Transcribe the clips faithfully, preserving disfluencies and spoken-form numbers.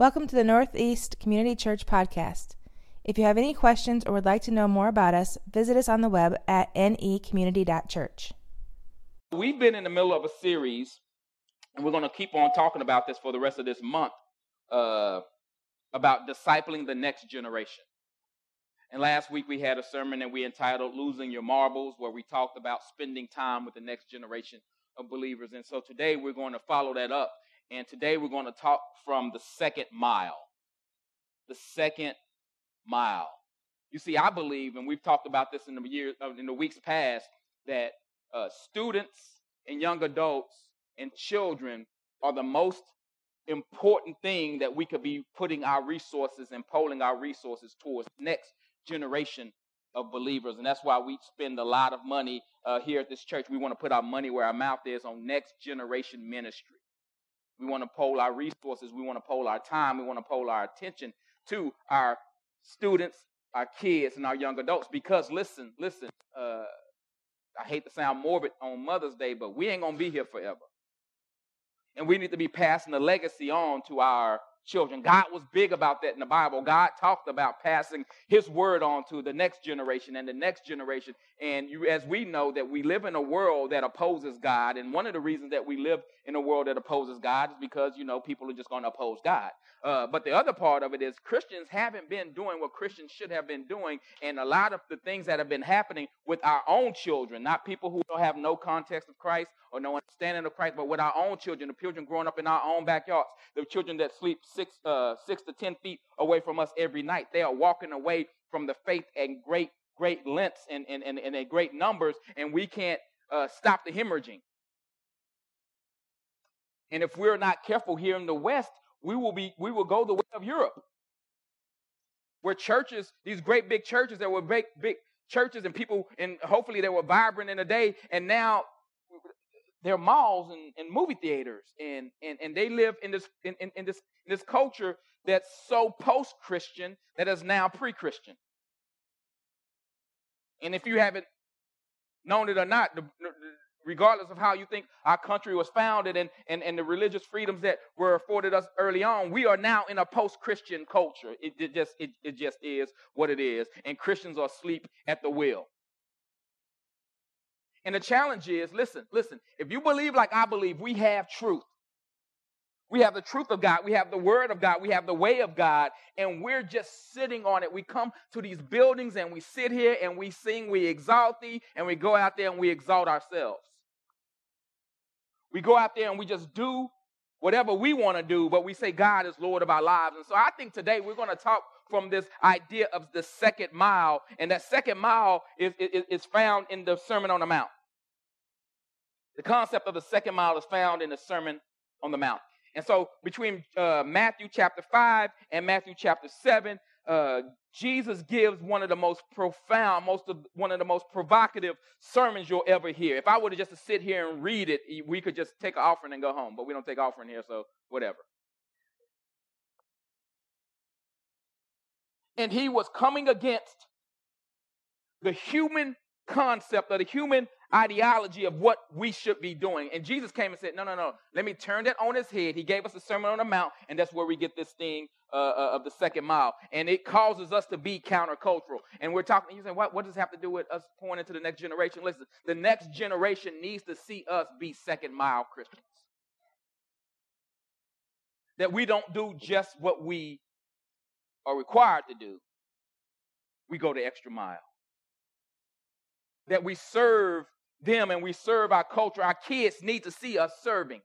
Welcome to the Northeast Community Church podcast. If you have any questions or would like to know more about us, visit us on the web at n e community dot church. We've been in the middle of a series, and we're going to keep on talking about this for the rest of this month, uh, about discipling the next generation. And last week we had a sermon that we entitled Losing Your Marbles, where we talked about spending time with the next generation of believers. And so today we're going to follow that up. And today we're going to talk from the second mile, the second mile. You see, I believe, and we've talked about this in the years, in the weeks past, that uh, students and young adults and children are the most important thing that we could be putting our resources and polling our resources towards the next generation of believers. And that's why we spend a lot of money uh, here at this church. We want to put our money where our mouth is on next generation ministry. We want to poll our resources. We want to poll our time. We want to poll our attention to our students, our kids, and our young adults. Because listen, listen, uh, I hate to sound morbid on Mother's Day, but we ain't going to be here forever. And we need to be passing the legacy on to our children. God was big about that in the Bible. God talked about passing his word on to the next generation and the next generation. And you, as we know that we live in a world that opposes God. And one of the reasons that we live in a world that opposes God is because, you know, people are just going to oppose God. Uh, but the other part of it is Christians haven't been doing what Christians should have been doing. And a lot of the things that have been happening with our own children, not people who don't have no context of Christ or no understanding of Christ, but with our own children, the children growing up in our own backyards, the children that sleep six uh, six to ten feet away from us every night. They are walking away from the faith at great, great lengths and and, and, and at great numbers, and we can't uh, stop the hemorrhaging. And if we're not careful here in the West, we will be we will go the way of Europe, where churches, these great big churches that were big, big churches and people, and hopefully they were vibrant in the day, and now they're malls and, and movie theaters, and, and, and they live in this in, in, in this in this culture that's so post-Christian that is now pre-Christian. And if you haven't known it or not, the, the, regardless of how you think our country was founded and, and, and the religious freedoms that were afforded us early on, we are now in a post-Christian culture. It, it just it, it just is what it is, and Christians are asleep at the wheel. And the challenge is, listen, listen, if you believe like I believe, we have truth. We have the truth of God. We have the word of God. We have the way of God. And we're just sitting on it. We come to these buildings and we sit here and we sing, we exalt thee, and we go out there and we exalt ourselves. We go out there and we just do whatever we want to do, but we say God is Lord of our lives. And so I think today we're going to talk from this idea of the second mile, and that second mile is, is, is found in the Sermon on the Mount. The concept of the second mile is found in the Sermon on the Mount. And so between uh, Matthew chapter five and Matthew chapter seven, uh, Jesus gives one of the most profound, most of, one of the most provocative sermons you'll ever hear. If I were to just sit here and read it, we could just take an offering and go home, but we don't take offering here, so whatever. And he was coming against the human concept or the human ideology of what we should be doing. And Jesus came and said, no, no, no, let me turn that on his head. He gave us the Sermon on the Mount, and that's where we get this thing uh, of the second mile. And it causes us to be countercultural. And we're talking, you say, what, what does it have to do with us pointing to the next generation? Listen, the next generation needs to see us be second mile Christians. That we don't do just what we are required to do, we go the extra mile. That we serve them and we serve our culture. Our kids need to see us serving.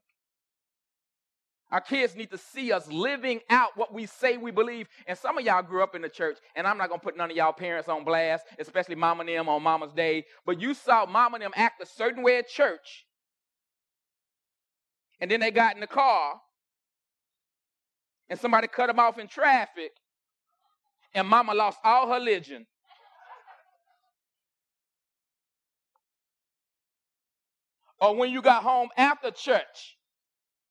Our kids need to see us living out what we say we believe. And some of y'all grew up in the church, and I'm not going to put none of y'all parents on blast, especially Mama and them on Mama's Day, but you saw Mama and them act a certain way at church, and then they got in the car, and somebody cut them off in traffic, and Mama lost all her religion. Or when you got home after church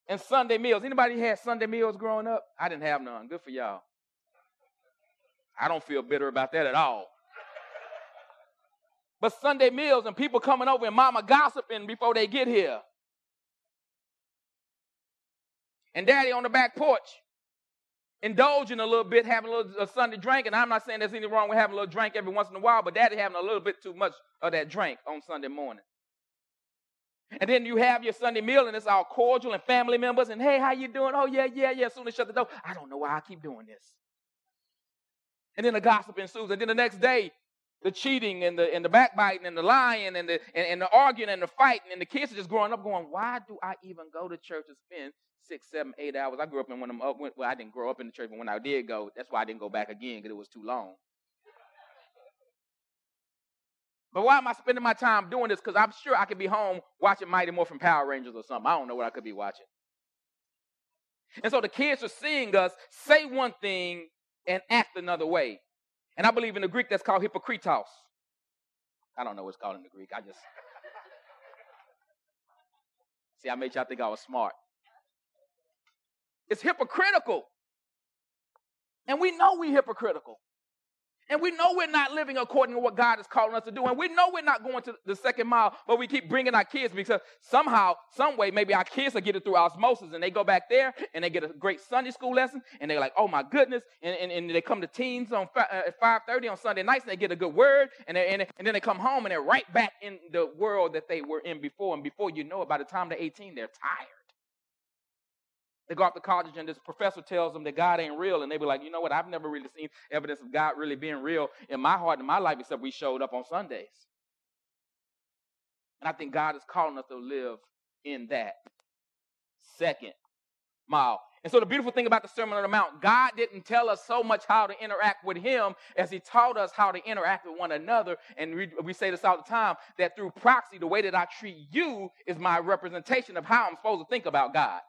and Sunday meals. Anybody had Sunday meals growing up? I didn't have none. Good for y'all. I don't feel bitter about that at all. But Sunday meals and people coming over and Mama gossiping before they get here. And Daddy on the back porch indulging a little bit, having a little a Sunday drink. And I'm not saying there's anything wrong with having a little drink every once in a while, but daddy having a little bit too much of that drink on Sunday morning. And then you have your Sunday meal, and it's all cordial and family members. And, hey, how you doing? Oh, yeah, yeah, yeah. As soon as they shut the door, I don't know why I keep doing this. And then the gossip ensues. And then the next day, the cheating and the and the backbiting and the lying and the and, and the arguing and the fighting. And the kids are just growing up going, why do I even go to church and spend six, seven, eight hours? I grew up in one of them. Well, I didn't grow up in the church, but when I did go, that's why I didn't go back again, because it was too long. But why am I spending my time doing this? Because I'm sure I could be home watching Mighty Morphin Power Rangers or something. I don't know what I could be watching. And so the kids are seeing us say one thing and act another way. And I believe in the Greek that's called hypokritos. I don't know what's called in the Greek. I just... See, I made y'all think I was smart. It's hypocritical. And we know we're hypocritical. And we know we're not living according to what God is calling us to do. And we know we're not going to the second mile, but we keep bringing our kids, because somehow, some way, maybe our kids will get it through osmosis, and they go back there and they get a great Sunday school lesson, and they're like, oh, my goodness. And, and, and they come to teens on at five thirty on Sunday nights, and they get a good word, and, they, and, and then they come home, and they're right back in the world that they were in before. And before you know it, by the time they're eighteen, they're tired. They go off to college, and this professor tells them that God ain't real. And they be like, you know what? I've never really seen evidence of God really being real in my heart, in my life, except we showed up on Sundays. And I think God is calling us to live in that second mile. And so the beautiful thing about the Sermon on the Mount, God didn't tell us so much how to interact with him as he taught us how to interact with one another. And we, we say this all the time, that through proxy, the way that I treat you is my representation of how I'm supposed to think about God.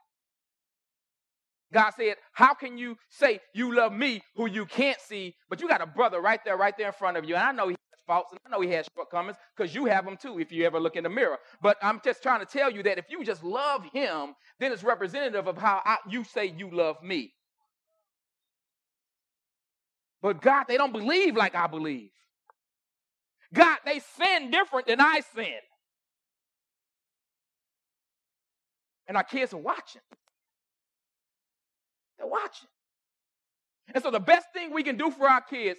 God said, how can you say you love me who you can't see, but you got a brother right there, right there in front of you. And I know he has faults, and I know he has shortcomings, because you have them too if you ever look in the mirror. But I'm just trying to tell you that if you just love him, then it's representative of how I, you say you love me. But God, they don't believe like I believe. God, they sin different than I sin. And our kids are watching. They're watching. And so the best thing we can do for our kids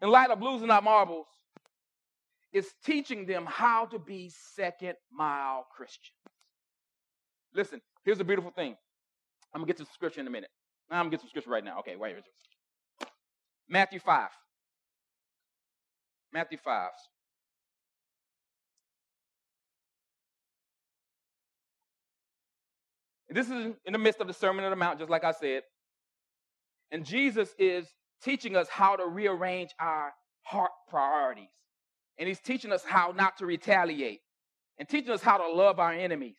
in light of losing our marbles is teaching them how to be second mile Christians. Listen, here's the beautiful thing. I'm going to get to scripture in a minute. I'm going to get to scripture right now. Okay, wait. Matthew five. Matthew five. This is in the midst of the Sermon on the Mount, just like I said. And Jesus is teaching us how to rearrange our heart priorities. And he's teaching us how not to retaliate, and teaching us how to love our enemies,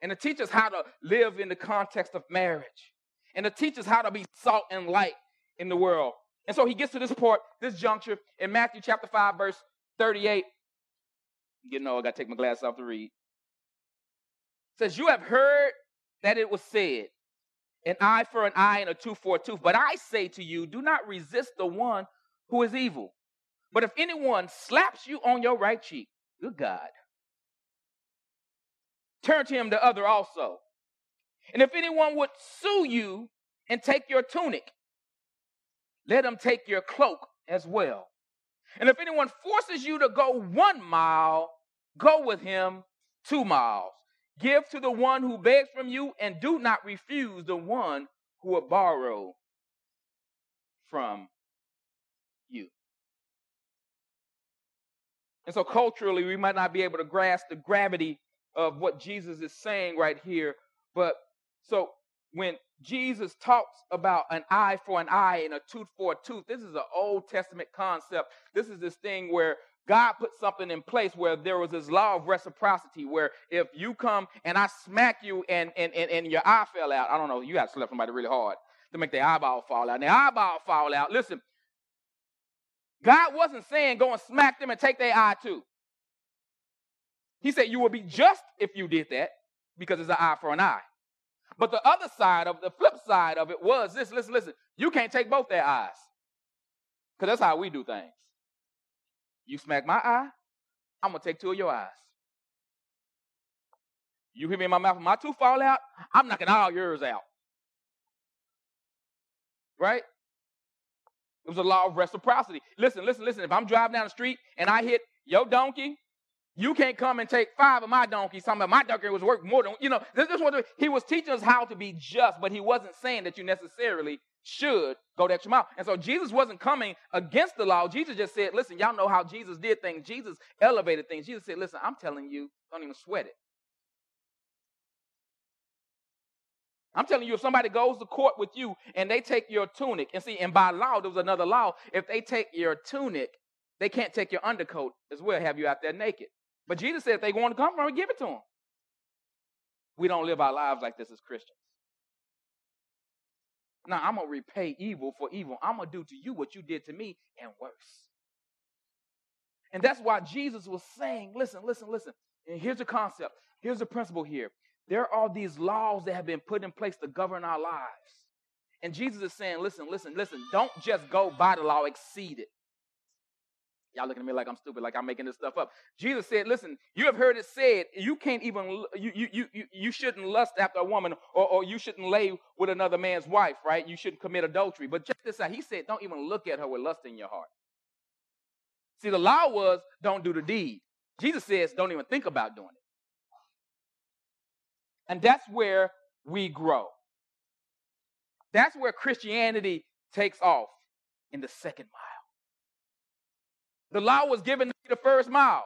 and to teach us how to live in the context of marriage, and to teach us how to be salt and light in the world. And so he gets to this part, this juncture, in Matthew chapter five, verse thirty-eight. You know, I got to take my glass off to read. It says, you have heard that it was said, an eye for an eye and a tooth for a tooth. But I say to you, do not resist the one who is evil. But if anyone slaps you on your right cheek, good God, turn to him the other also. And if anyone would sue you and take your tunic, let him take your cloak as well. And if anyone forces you to go one mile, go with him two miles. Give to the one who begs from you, and do not refuse the one who will borrow from you. And so culturally, we might not be able to grasp the gravity of what Jesus is saying right here. But so when Jesus talks about an eye for an eye and a tooth for a tooth, this is an Old Testament concept. This is this thing where God put something in place where there was this law of reciprocity, where if you come and I smack you and, and, and, and your eye fell out, I don't know, you have to slap somebody really hard to make their eyeball fall out. And their eyeball fall out. Listen, God wasn't saying go and smack them and take their eye too. He said you would be just if you did that, because it's an eye for an eye. But the other side of the flip side of it was this, listen, listen, you can't take both their eyes, because that's how we do things. You smack my eye, I'm going to take two of your eyes. You hit me in my mouth, my tooth fall out, I'm knocking all yours out. right? It was a law of reciprocity. Listen, listen, listen. If I'm driving down the street and I hit your donkey, you can't come and take five of my donkeys. Some of my donkey was worth more than, you know, this, this what he was teaching us how to be just, but he wasn't saying that you necessarily should go the extra mile. And so Jesus wasn't coming against the law. Jesus just said, listen, y'all know how Jesus did things. Jesus elevated things. Jesus said, listen, I'm telling you, don't even sweat it. I'm telling you, if somebody goes to court with you and they take your tunic, and see, and by law, there was another law. If they take your tunic, they can't take your undercoat as well, have you out there naked. But Jesus said, if they want to come from it, give it to them. We don't live our lives like this as Christians. Now, I'm going to repay evil for evil. I'm going to do to you what you did to me and worse. And that's why Jesus was saying, listen, listen, listen. And here's the concept. Here's the principle here. There are these laws that have been put in place to govern our lives. And Jesus is saying, listen, listen, listen, don't just go by the law, exceed it. Y'all looking at me like I'm stupid, like I'm making this stuff up. Jesus said, listen, you have heard it said, you can't even, you you you you shouldn't lust after a woman, or, or you shouldn't lay with another man's wife, right? You shouldn't commit adultery. But check this out. He said, don't even look at her with lust in your heart. See, the law was, don't do the deed. Jesus says, don't even think about doing it. And that's where we grow. That's where Christianity takes off, in the second mile. The law was given to the first mile.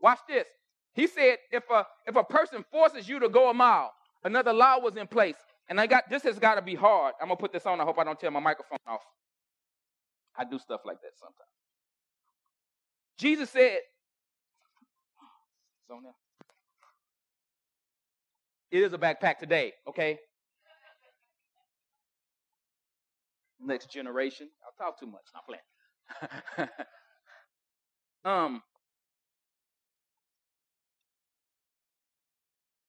Watch this. He said, if a, if a person forces you to go a mile, another law was in place. And I got, this has got to be hard. I'm going to put this on. I hope I don't tear my microphone off. I do stuff like that sometimes. Jesus said, it's on there. It is a backpack today, okay? Next generation. I'll talk too much. Not playing. um,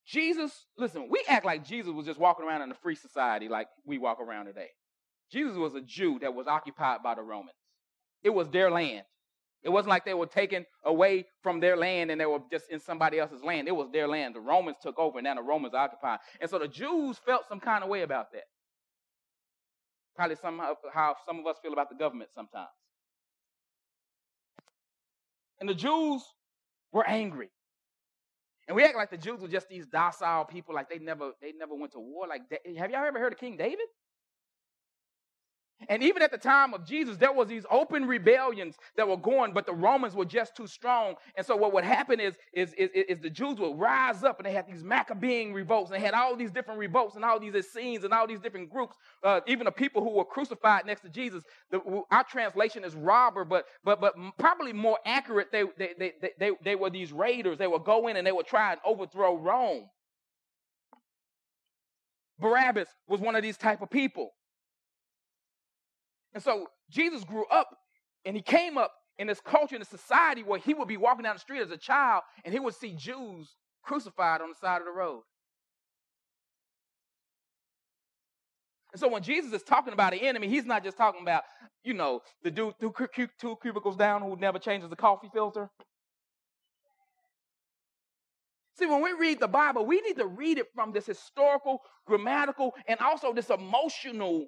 Jesus, listen, we act like Jesus was just walking around in a free society like we walk around today. Jesus was a Jew that was occupied by the Romans. It was their land. It wasn't like they were taken away from their land and they were just in somebody else's land. It was their land. The Romans took over, and now the Romans occupied. And so the Jews felt some kind of way about that. Probably somehow how some of us feel about the government sometimes. And the Jews were angry. And we act like the Jews were just these docile people, like they never, they never went to war. Like, have y'all ever heard of King David? And even at the time of Jesus, there was these open rebellions that were going, but the Romans were just too strong. And so what would happen is, is, is, is the Jews would rise up, and they had these Maccabean revolts, and they had all these different revolts and all these Essenes and all these different groups, uh, even the people who were crucified next to Jesus. The, our translation is robber, but but but probably more accurate, they they, they, they, they, they were these raiders. They would go in and they would try and overthrow Rome. Barabbas was one of these type of people. And so Jesus grew up, and he came up in this culture, in this society where he would be walking down the street as a child, and he would see Jews crucified on the side of the road. And so when Jesus is talking about an enemy, he's not just talking about, you know, the dude two, two cubicles down who never changes the coffee filter. See, when we read the Bible, we need to read it from this historical, grammatical, and also this emotional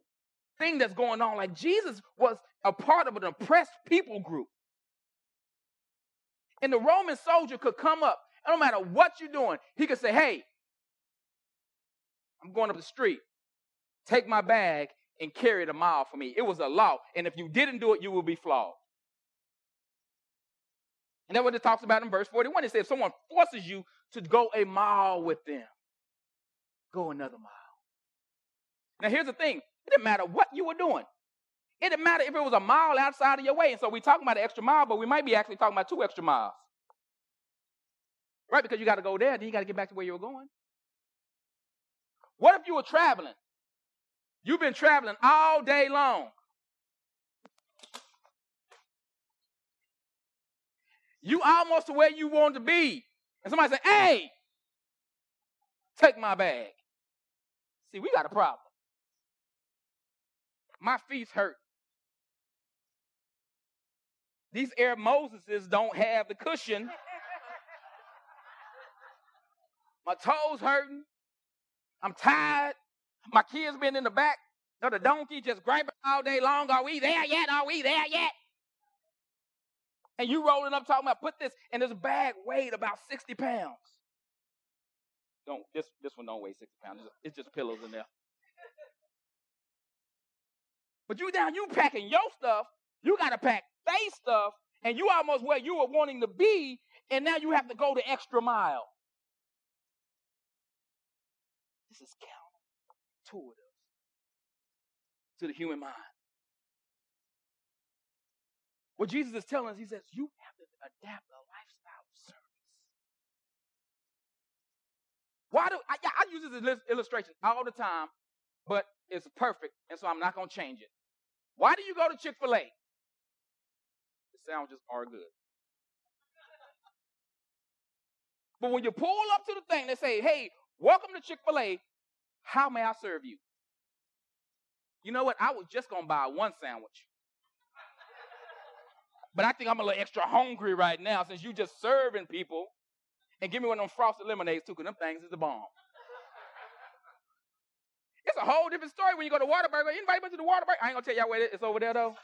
thing that's going on. Like, Jesus was a part of an oppressed people group. And the Roman soldier could come up, and no matter what you're doing, he could say, hey, I'm going up the street. Take my bag and carry it a mile for me. It was a law. And if you didn't do it, you will be flogged. And that's what it talks about in verse forty-one. It says, if someone forces you to go a mile with them, go another mile. Now, here's the thing. It didn't matter what you were doing. It didn't matter if it was a mile outside of your way. And so we're talking about an extra mile, but we might be actually talking about two extra miles. Right? Because you got to go there, then you got to get back to where you were going. What if you were traveling? You've been traveling all day long. You almost to where you want to be. And somebody said, hey, take my bag. See, we got a problem. My feet's hurt. These Air Moseses don't have the cushion. My toes hurting. I'm tired. My kids been in the back No, the donkey just griping all day long. Are we there yet? Are we there yet? And you rolling up talking about, put this in this bag, weighed about sixty pounds. Don't, this, this one don't weigh sixty pounds. It's, it's just pillows in there. But you down, you packing your stuff. You got to pack their stuff. And you almost where you were wanting to be. And now you have to go the extra mile. This is counterintuitive to the human mind. What Jesus is telling us, he says, you have to adapt a lifestyle of service. Why do I, I use this illustration all the time, but it's perfect, and so I'm not going to change it. Why do you go to Chick-fil-A? The sandwiches are good. But when you pull up to the thing, they say, hey, welcome to Chick-fil-A. How may I serve you? You know what? I was just going to buy one sandwich. But I think I'm a little extra hungry right now since you just serving people. And give me one of them frosted lemonades too, because them things is the bomb. It's a whole different story when you go to Whataburger. Anybody been to the Whataburger? I ain't going to tell y'all where it is. It's over there, though.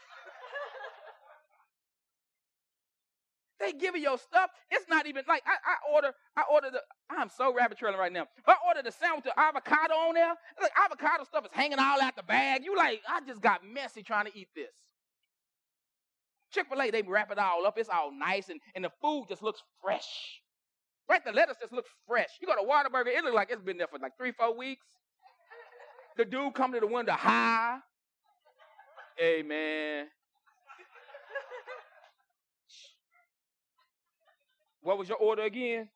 They give you your stuff. It's not even like I, I order. I order the. I'm so rabbit trailing right now. I order the sandwich with avocado on there. Like avocado stuff is hanging all out the bag. You like, I just got messy trying to eat this. Chick-fil-A, they wrap it all up. It's all nice, and, and the food just looks fresh. Right? The lettuce just looks fresh. You go to Whataburger, it looks like it's been there for like three, four weeks. The dude come to the window, hi. Hey, man. What was your order again?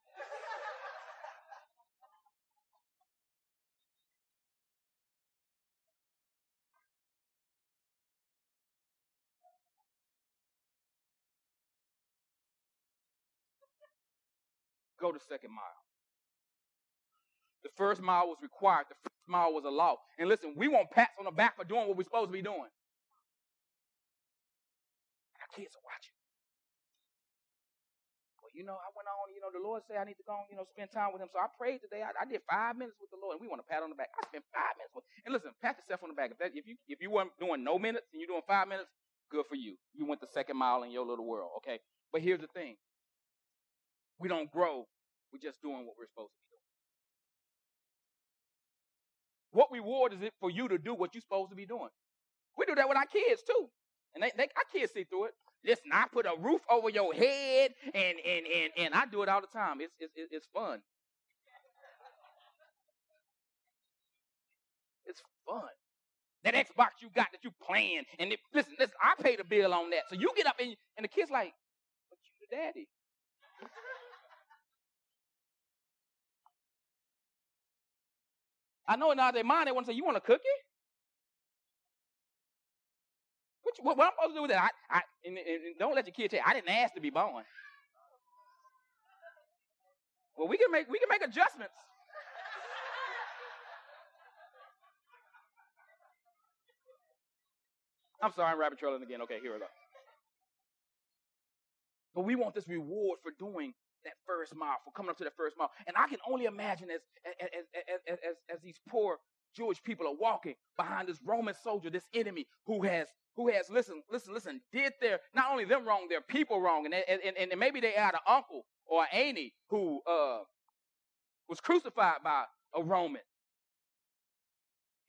Go the second mile. The first mile was required. The first mile was a law. And listen, we won't pat on the back for doing what we're supposed to be doing. And our kids are watching. Well, you know, I went on, you know, the Lord said I need to go on, you know, spend time with him. So I prayed today. I, I did five minutes with the Lord. And we want to pat on the back. I spent five minutes with him. And listen, pat yourself on the back. If, that, if, you, if you weren't doing no minutes and you're doing five minutes, good for you. You went the second mile in your little world, okay? But here's the thing. We don't grow. We're just doing what we're supposed to be doing. What reward is it for you to do what you're supposed to be doing? We do that with our kids, too. And they, they, our kids see through it. Listen, I put a roof over your head, and and and, and I do it all the time. It's, it's, it's fun. It's fun. That Xbox you got that you playing, and it, listen, listen, I pay the bill on that. So you get up, and, and the kid's like, but you the daddy. I know in their mind they want to say, you want a cookie? What, you, what, what I'm supposed to do with that? I, I, and, and don't let your kid tell you, I didn't ask to be born. Well, we can make, we can make adjustments. I'm sorry, I'm rabbit trailing again. Okay, here we go. But we want this reward for doing that first mile, for coming up to that first mile. And I can only imagine as as, as, as, as as these poor Jewish people are walking behind this Roman soldier, this enemy who has, who has listen, listen, listen, did their, not only them wrong, their people wrong. And, and, and, and maybe they had an uncle or an auntie who uh, was crucified by a Roman.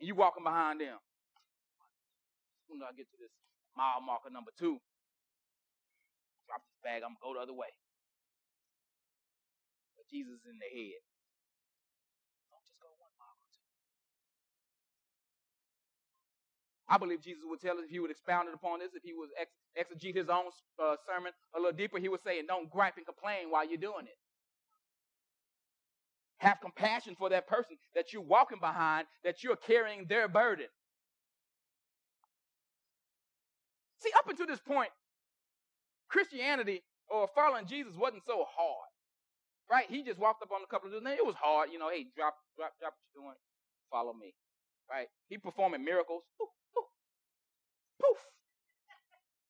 And you walking behind them. As soon as I get to this mile marker number two, drop this bag, I'm going to go the other way. Jesus in the head. Don't just go one mile or two. I believe Jesus would tell us, if he would expound it upon this, if he would ex- exegete his own uh, sermon a little deeper, he would say, and don't gripe and complain while you're doing it. Have compassion for that person that you're walking behind, that you're carrying their burden. See, up until this point, Christianity or following Jesus wasn't so hard. Right? He just walked up on a couple of dudes. Now, it was hard. You know, hey, drop, drop, drop what you're doing. Follow me. Right? He performing miracles. Ooh, ooh. Poof.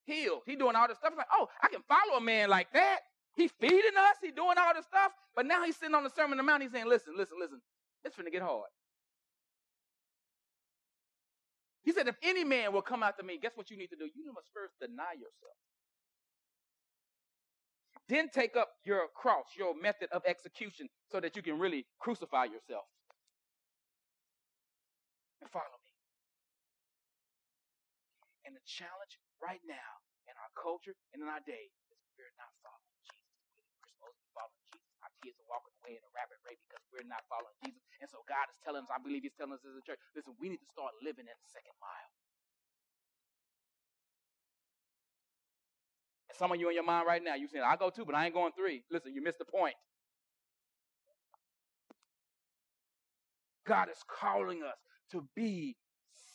Healed. He doing all this stuff. It's like, oh, I can follow a man like that. He feeding us. He doing all this stuff. But now he's sitting on the Sermon on the Mount. He's saying, listen, listen, listen. It's finna get hard. He said, if any man will come after me, guess what you need to do? You must first deny yourself. Then take up your cross, your method of execution, so that you can really crucify yourself. And follow me. And the challenge right now in our culture and in our day is we're not following Jesus. We're supposed to be following Jesus. Our kids are walking away in a rapid rate because we're not following Jesus. And so God is telling us, I believe he's telling us as a church, listen, we need to start living in the second mile. And some of you in your mind right now, you're saying, I go two, but I ain't going three. Listen, you missed the point. God is calling us to be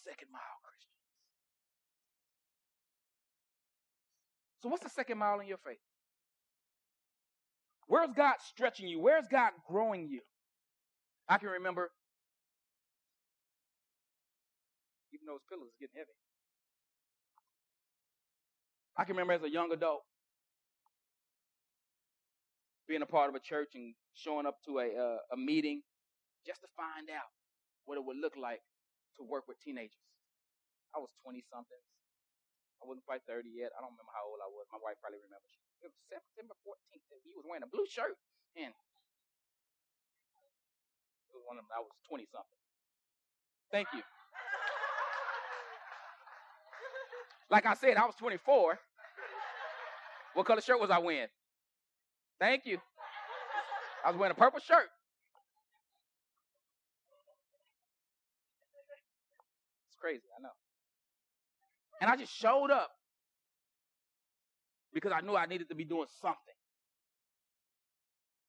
second mile Christians. So what's the second mile in your faith? Where's God stretching you? Where's God growing you? I can remember, even though his pillows are getting heavy, I can remember as a young adult being a part of a church and showing up to a, uh, a meeting just to find out what it would look like to work with teenagers. I was twenty-somethings. I wasn't quite thirty yet. I don't remember how old I was. My wife probably remembers. It was September fourteenth. He was wearing a blue shirt. And it was one of them. I was twenty-something. Thank you. Like I said, I was twenty-four. What color shirt was I wearing? Thank you. I was wearing a purple shirt. It's crazy, I know. And I just showed up because I knew I needed to be doing something.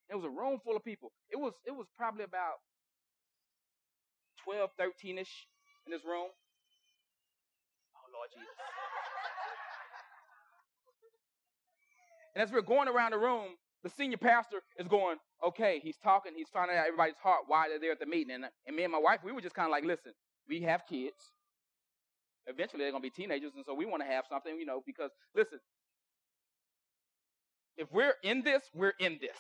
It was a room full of people. It was, it was probably about twelve, thirteen-ish in this room. Oh, Lord Jesus. And as we're going around the room, the senior pastor is going, okay, he's talking, he's finding out everybody's heart, why they're there at the meeting. And, and me and my wife, we were just kind of like, listen, we have kids. Eventually, they're going to be teenagers, and so we want to have something, you know, because, listen, if we're in this, we're in this.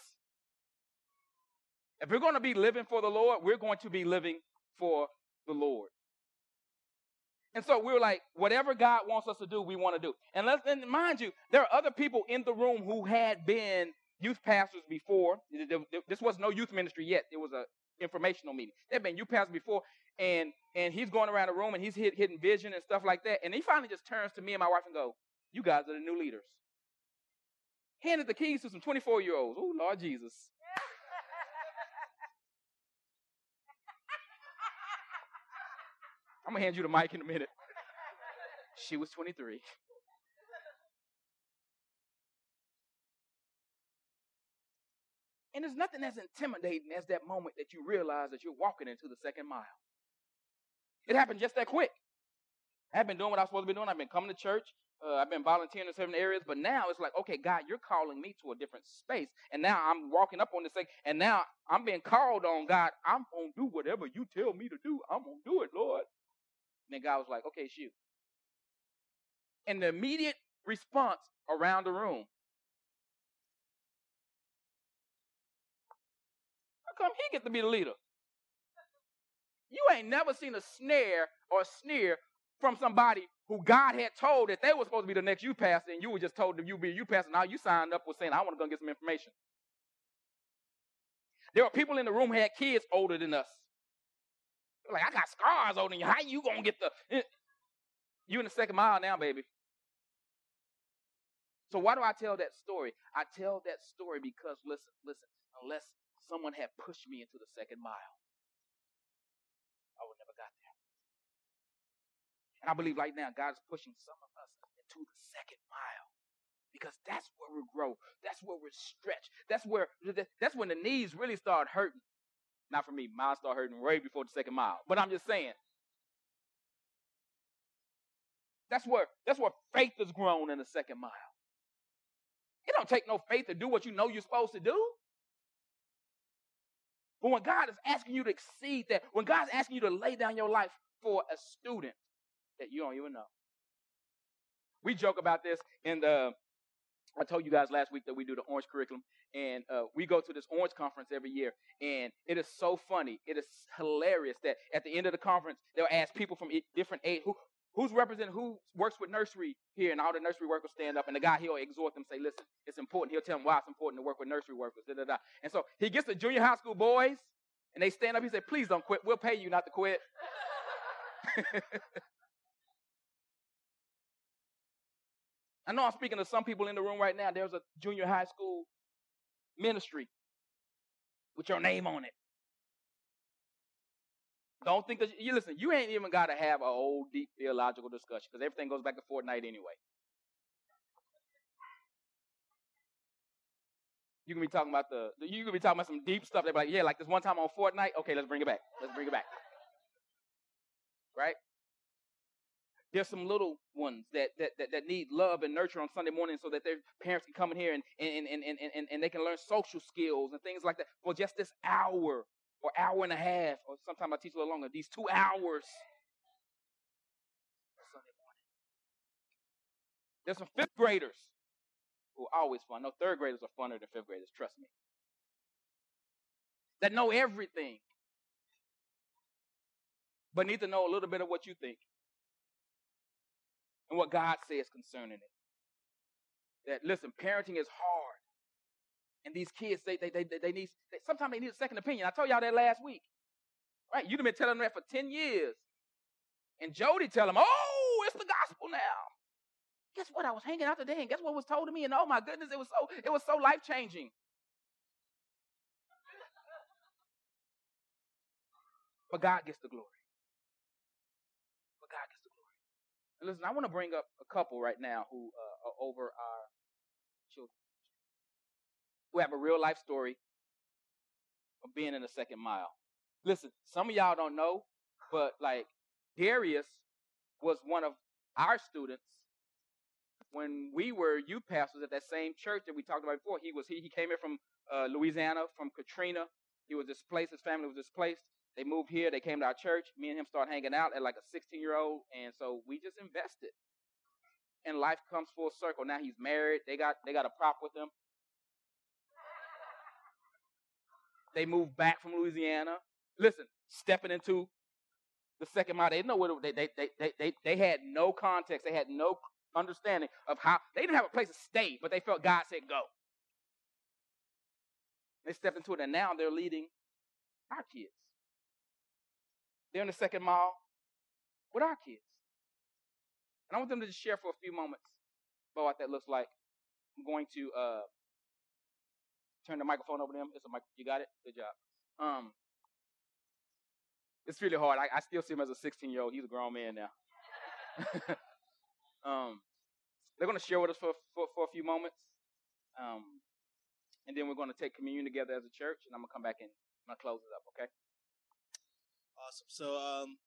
If we're going to be living for the Lord, we're going to be living for the Lord. And so we were like, whatever God wants us to do, we want to do. And, let's, and mind you, there are other people in the room who had been youth pastors before. This was no youth ministry yet. It was a informational meeting. There had been youth pastors before, and and he's going around the room, and he's hit, hitting vision and stuff like that. And he finally just turns to me and my wife and go, you guys are the new leaders. Handed the keys to some twenty-four-year-olds. Oh, Lord Jesus. I'm going to hand you the mic in a minute. She was twenty-three. And there's nothing as intimidating as that moment that you realize that you're walking into the second mile. It happened just that quick. I've been doing what I was supposed to be doing. I've been coming to church. Uh, I've been volunteering in certain areas. But now it's like, okay, God, you're calling me to a different space. And now I'm walking up on this thing. And now I'm being called on, God. I'm going to do whatever you tell me to do. I'm going to do it, Lord. And then God was like, okay, shoot. And the immediate response around the room. How come he get to be the leader? You ain't never seen a snare or a sneer from somebody who God had told that they were supposed to be the next youth pastor, and you were just told that you'd be a youth pastor. Now you signed up with saying, I want to go and get some information. There were people in the room who had kids older than us. They're like, I got scars older than you. How you going to get the... You in the second mile now, baby. So why do I tell that story? I tell that story because, listen, listen, unless someone had pushed me into the second mile, I believe right now God is pushing some of us into the second mile because that's where we grow. That's where we're stretched. That's where that's when the knees really start hurting. Not for me. Mine start hurting way before the second mile. But I'm just saying. That's where that's where faith is grown in the second mile. It don't take no faith to do what you know you're supposed to do. But when God is asking you to exceed that, when God's asking you to lay down your life for a student, that you don't even know. We joke about this, and uh, I told you guys last week that we do the Orange Curriculum, and uh, we go to this Orange Conference every year, and it is so funny. It is hilarious that at the end of the conference, they'll ask people from different age, who, Who's represent who works with nursery here? And all the nursery workers stand up, and the guy, he'll exhort them, say, listen, it's important. He'll tell them why it's important to work with nursery workers, da, da, da. And so he gets the junior high school boys, and they stand up. He said, please don't quit. We'll pay you not to quit. I know I'm speaking to some people in the room right now. There's a junior high school ministry with your name on it. Don't think that, you listen, you ain't even got to have an old, deep theological discussion because everything goes back to Fortnite anyway. You can be talking about the, you can be talking about some deep stuff. They're like, yeah, like this one time on Fortnite. Okay, let's bring it back. Let's bring it back. Right? There's some little ones that, that, that, that need love and nurture on Sunday morning so that their parents can come in here and, and, and, and, and, and they can learn social skills and things like that for just this hour or hour and a half, or sometimes I teach a little longer, these two hours Sunday morning. There's some fifth graders who are always fun. No, third graders are funner than fifth graders, trust me. That know everything, but need to know a little bit of what you think and what God says concerning it. That, listen, parenting is hard. And these kids, they they they they need. They, sometimes they need a second opinion. I told y'all that last week, right? You've been telling them that for ten years, and Jody tell them, "Oh, it's the gospel now." Guess what? I was hanging out today, and guess what was told to me? And oh my goodness, it was so it was so life changing. But God gets the glory. But God gets the glory. And listen, I want to bring up a couple right now who uh, are over our children. We have a real life story of being in the second mile. Listen, some of y'all don't know, but like Darius was one of our students when we were youth pastors at that same church that we talked about before. He was he he came here from uh, Louisiana, from Katrina. He was displaced. His family was displaced. They moved here. They came to our church. Me and him started hanging out at like a sixteen-year-old, and so we just invested. And life comes full circle. Now he's married. They got they got a prop with him. They moved back from Louisiana. Listen, stepping into the second mile, they didn't know what it, they, they they they they had no context. They had no understanding of how they didn't have a place to stay, but they felt God said go. They stepped into it, and now they're leading our kids. They're in the second mile with our kids, and I want them to just share for a few moments about what that looks like. I'm going to. Uh, Turn the microphone over to him. It's a mic. You got it? Good job. Um, it's really hard. I, I still see him as a sixteen-year-old. He's a grown man now. um, they're going to share with us for, for, for a few moments. Um, and then we're going to take communion together as a church. And I'm going to come back and I'm going to close it up, okay? Awesome. So, um,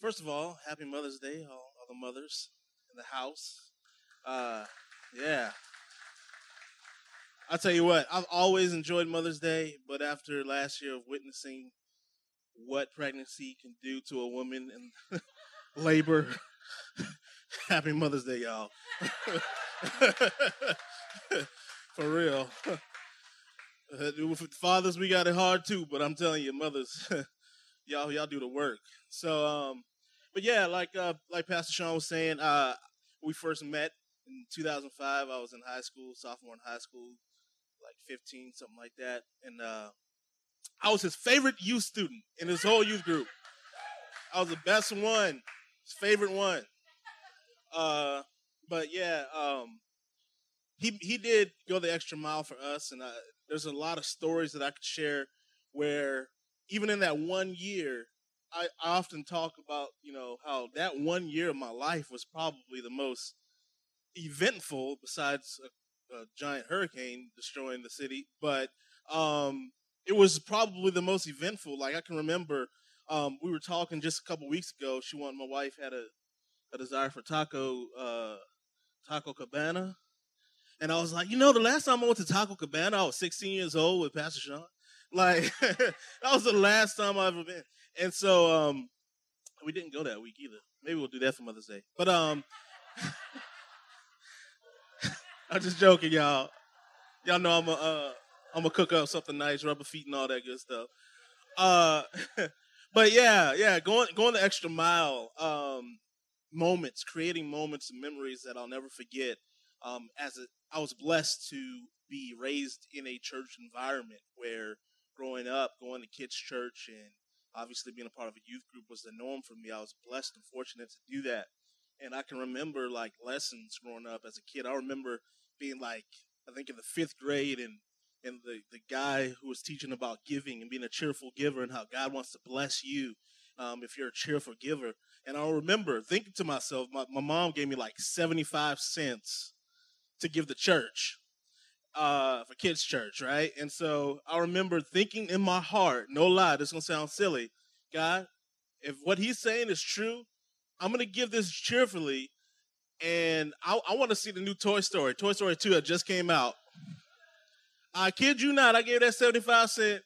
first of all, happy Mother's Day, all, all the mothers in the house. Uh, yeah. I'll tell you what, I've always enjoyed Mother's Day, but after last year of witnessing what pregnancy can do to a woman in labor, happy Mother's Day, y'all. For real. Fathers, we got it hard too, but I'm telling you, mothers, y'all y'all do the work. So, um, but yeah, like uh, like Pastor Sean was saying, uh, we first met in two thousand five. I was in high school, sophomore in high school. Like fifteen, something like that. And uh, I was his favorite youth student in his whole youth group. I was the best one, his favorite one. Uh, but yeah, um, he he did go the extra mile for us. And I, there's a lot of stories that I could share where even in that one year, I, I often talk about, you know, how that one year of my life was probably the most eventful besides a a giant hurricane destroying the city, but um, it was probably the most eventful. Like I can remember, um, we were talking just a couple weeks ago. She wanted my wife had a, a desire for taco uh, taco cabana, and I was like, you know, the last time I went to Taco Cabana, I was sixteen years old with Pastor Sean. Like that was the last time I ever been, and so um, we didn't go that week either. Maybe we'll do that for Mother's Day, but um. I'm just joking, y'all. Y'all know I'm a, uh, I'm a cook up something nice, rubber feet and all that good stuff. Uh, but yeah, yeah, going going the extra mile. Um, moments, creating moments and memories that I'll never forget. Um, as a, I was blessed to be raised in a church environment where growing up, going to kids' church and obviously being a part of a youth group was the norm for me. I was blessed and fortunate to do that. And I can remember, like, lessons growing up as a kid. I remember being, like, I think in the fifth grade and and the, the guy who was teaching about giving and being a cheerful giver and how God wants to bless you um, if you're a cheerful giver. And I remember thinking to myself, my, my mom gave me, like, seventy-five cents to give the church, uh, for kids' church, right? And so I remember thinking in my heart, no lie, this is going to sound silly, God, if what he's saying is true, I'm going to give this cheerfully, and I, I want to see the new Toy Story. Toy Story two that just came out. I kid you not, I gave that seventy-five cents,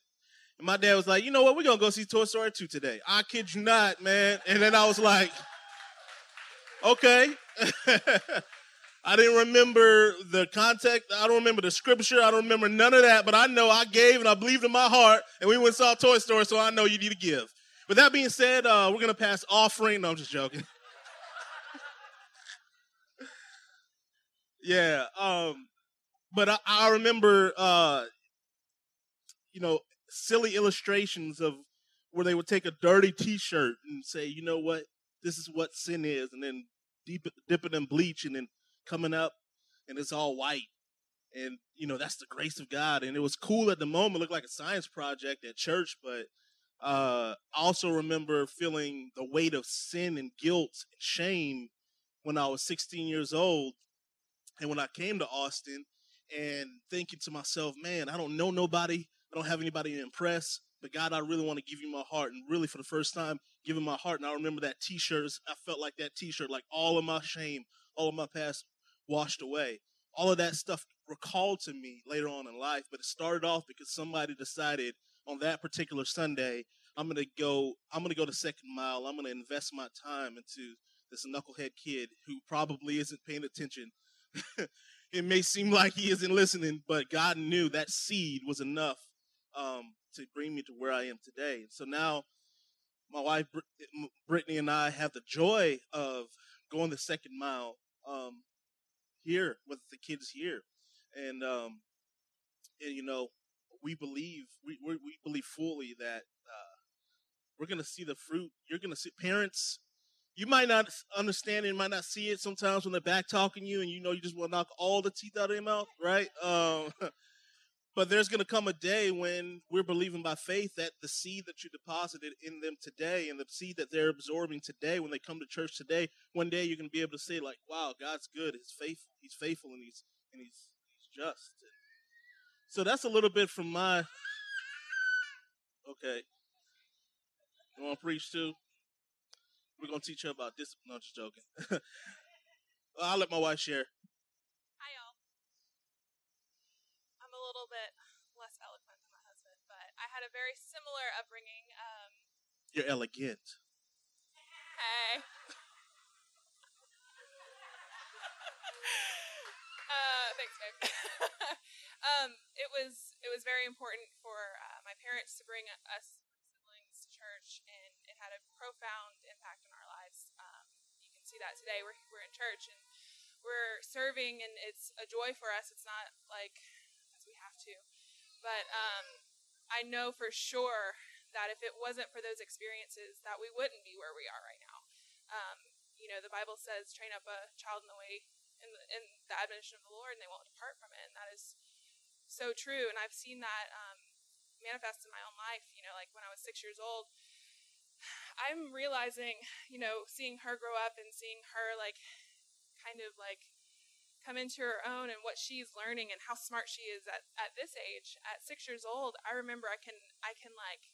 and my dad was like, you know what, we're going to go see Toy Story two today. I kid you not, man. And then I was like, okay. I didn't remember the context. I don't remember the scripture. I don't remember none of that, but I know I gave, and I believed in my heart, and we went and saw Toy Story, so I know you need to give. With that being said, uh, we're going to pass offering. No, I'm just joking. yeah. Um, but I, I remember, uh, you know, silly illustrations of where they would take a dirty T-shirt and say, you know what, this is what sin is, and then deep, dip it in bleach and then coming up, and it's all white. And, you know, that's the grace of God. And it was cool at the moment. It looked like a science project at church, but Uh, I also remember feeling the weight of sin and guilt and shame when I was sixteen years old and when I came to Austin, and thinking to myself, man, I don't know nobody. I don't have anybody to impress, but God, I really want to give you my heart, and really for the first time, giving my heart. And I remember that T-shirt. I felt like that T-shirt, like all of my shame, all of my past washed away. All of that stuff recalled to me later on in life, but it started off because somebody decided on that particular Sunday, I'm gonna go. I'm gonna go the second mile. I'm gonna invest my time into this knucklehead kid who probably isn't paying attention. It may seem like he isn't listening, but God knew that seed was enough um, to bring me to where I am today. So now, my wife Brittany and I have the joy of going the second mile um, here with the kids here, and um, and you know. We believe we we believe fully that uh, we're gonna see the fruit. You're gonna see parents. You might not understand it, might not see it sometimes when they're back talking you, and you know you just want to knock all the teeth out of their mouth, right? Um, but there's gonna come a day when we're believing by faith that the seed that you deposited in them today, and the seed that they're absorbing today, when they come to church today, one day you're gonna be able to say like, "Wow, God's good. He's faithful. He's faithful, and he's and he's he's just." So that's a little bit from my, okay, you want to preach too? We're going to teach her about discipline. No, I'm just joking. I'll let my wife share. Hi, y'all. I'm a little bit less eloquent than my husband, but I had a very similar upbringing. Um, You're elegant. Hey. uh, thanks, babe. Um, it was it was very important for uh, my parents to bring us siblings to church, and it had a profound impact on our lives. Um, you can see that today. We're we're in church and we're serving, and it's a joy for us. It's not like because we have to, but um, I know for sure that if it wasn't for those experiences, that we wouldn't be where we are right now. Um, you know, the Bible says, "Train up a child in the way in the, in the admonition of the Lord, and they won't depart from it." And that is so true, and I've seen that um, manifest in my own life. You know, like when I was six years old, I'm realizing, you know, seeing her grow up and seeing her like kind of like come into her own and what she's learning and how smart she is at, at this age. At six years old, I remember I can, I can like,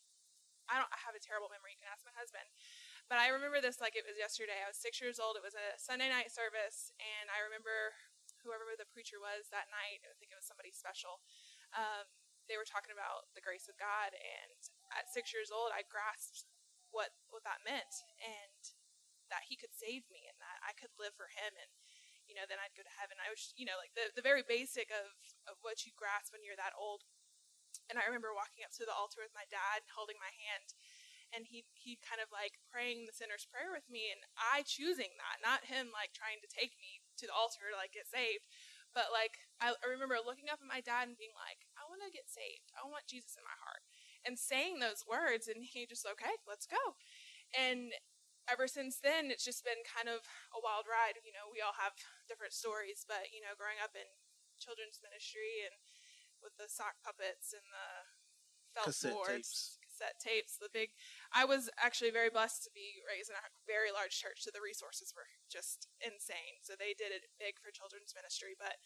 I don't I have a terrible memory, you can ask my husband, but I remember this like it was yesterday. I was six years old, it was a Sunday night service, and I remember whoever the preacher was that night, I think it was somebody special, um, they were talking about the grace of God, and at six years old, I grasped what, what that meant, and that he could save me, and that I could live for him, and, you know, then I'd go to heaven. I was, you know, like the, the very basic of, of what you grasp when you're that old, and I remember walking up to the altar with my dad, and holding my hand, and he, he kind of like praying the sinner's prayer with me, and I choosing that, not him like trying to take me to the altar to like get saved. But like, I, I remember looking up at my dad and being like, I want to get saved. I want Jesus in my heart. And saying those words, and he just, okay, let's go. And ever since then, it's just been kind of a wild ride. You know, we all have different stories, but, you know, growing up in children's ministry and with the sock puppets and the felt cassette boards, tapes. cassette tapes, the big, I was actually very blessed to be raised in a very large church, so the resources were just insane. So they did it big for children's ministry, but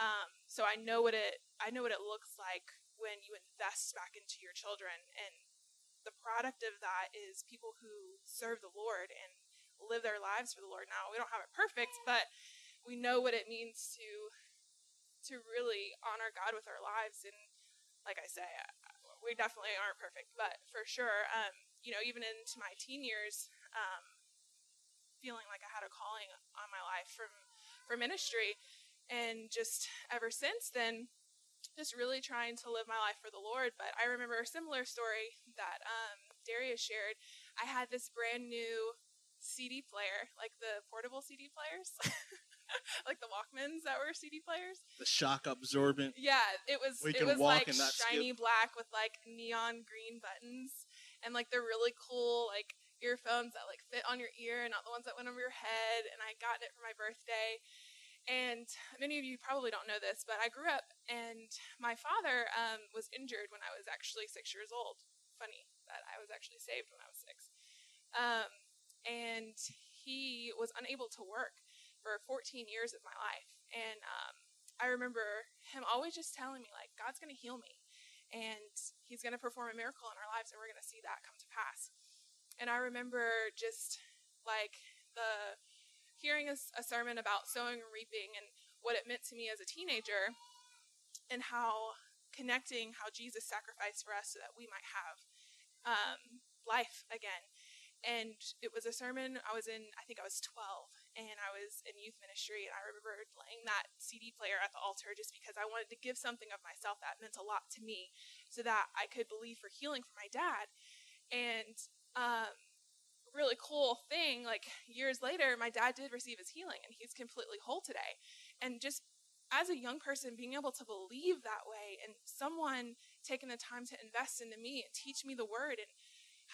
um, so I know what it, I know what it looks like when you invest back into your children, and the product of that is people who serve the Lord and live their lives for the Lord. Now, we don't have it perfect, but we know what it means to to really honor God with our lives. And like I say, we definitely aren't perfect, but for sure, um, you know, even into my teen years, um, feeling like I had a calling on my life from for ministry, and just ever since then, just really trying to live my life for the Lord. But I remember a similar story that um, Darius shared. I had this brand new C D player, like the portable C D players, like the Walkmans that were C D players. The shock absorbent. Yeah, it was, we it was like shiny skip. black with like neon green buttons and like the really cool like earphones that like fit on your ear and not the ones that went over your head. And I got it for my birthday. And many of you probably don't know this, but I grew up, and my father um, was injured when I was actually six years old. Funny that I was actually saved when I was six. Um, and he was unable to work for fourteen years of my life. And um, I remember him always just telling me, like, God's going to heal me, and he's going to perform a miracle in our lives, and we're going to see that come to pass. And I remember just, like, the... hearing a, a sermon about sowing and reaping and what it meant to me as a teenager, and how connecting how Jesus sacrificed for us so that we might have um, life again. And it was a sermon I was in, I think I was twelve, and I was in youth ministry, and I remember laying that C D player at the altar just because I wanted to give something of myself that meant a lot to me so that I could believe for healing for my dad. And um really cool thing, like years later, my dad did receive his healing, and he's completely whole today. And just as a young person, being able to believe that way, and someone taking the time to invest into me and teach me the word, and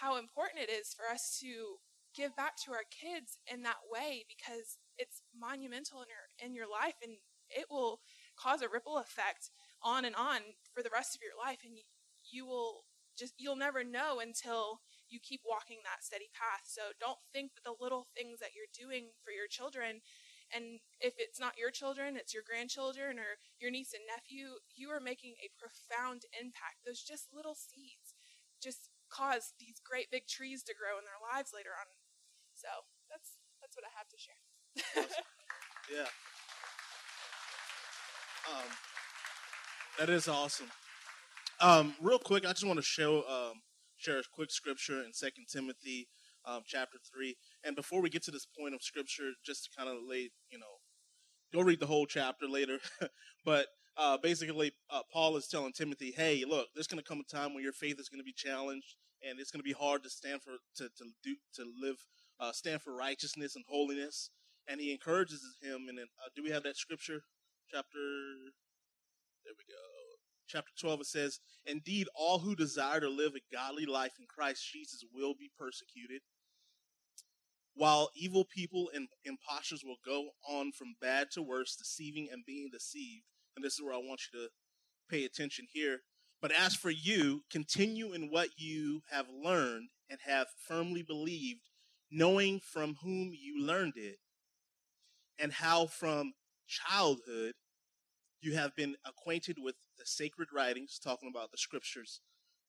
how important it is for us to give back to our kids in that way, because it's monumental in your, in your life, and it will cause a ripple effect on and on for the rest of your life. And you, you will just, you'll never know until you keep walking that steady path. So don't think that the little things that you're doing for your children, and if it's not your children, it's your grandchildren or your niece and nephew, you are making a profound impact. Those just little seeds just cause these great big trees to grow in their lives later on. So that's that's what I have to share. Awesome. Yeah. Um, that is awesome. Um, real quick, I just want to show... Um, share a quick scripture in Second Timothy um, chapter three. And before we get to this point of scripture, just to kind of lay, you know, go read the whole chapter later. But uh, basically, uh, Paul is telling Timothy, hey, look, there's going to come a time when your faith is going to be challenged, and it's going to be hard to stand for, to, to do, to live, uh, stand for righteousness and holiness. And he encourages him. And then, uh, do we have that scripture? Chapter, there we go. Chapter twelve, it says, indeed, all who desire to live a godly life in Christ Jesus will be persecuted, while evil people and impostors will go on from bad to worse, deceiving and being deceived. And this is where I want you to pay attention here. But as for you, continue in what you have learned and have firmly believed, knowing from whom you learned it, and how from childhood you have been acquainted with the sacred writings, talking about the scriptures,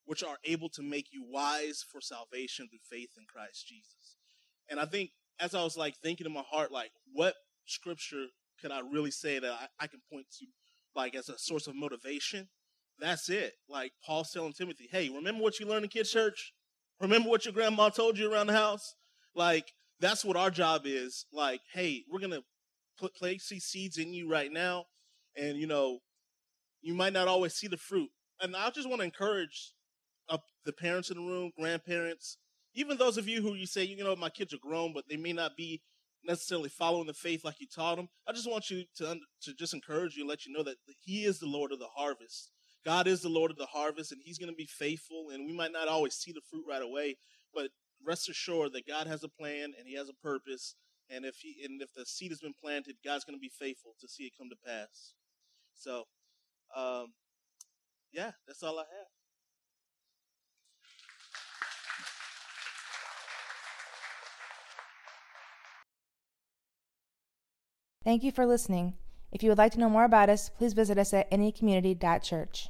which are able to make you wise for salvation through faith in Christ Jesus. And I think as I was like thinking in my heart, like what scripture could I really say that I, I can point to like as a source of motivation? That's it. Like Paul's telling Timothy, hey, remember what you learned in kids' church? Remember what your grandma told you around the house? Like that's what our job is. Like, hey, we're going to put place these seeds in you right now. And, you know, you might not always see the fruit. And I just want to encourage uh, the parents in the room, grandparents, even those of you who you say, you know, my kids are grown, but they may not be necessarily following the faith like you taught them, I just want you to, to just encourage you and let you know that he is the Lord of the harvest. God is the Lord of the harvest, and he's going to be faithful, and we might not always see the fruit right away, but rest assured that God has a plan and he has a purpose, and if he and if the seed has been planted, God's going to be faithful to see it come to pass. So, um, yeah, that's all I have. Thank you for listening. If you would like to know more about us, please visit us at n e community dot church.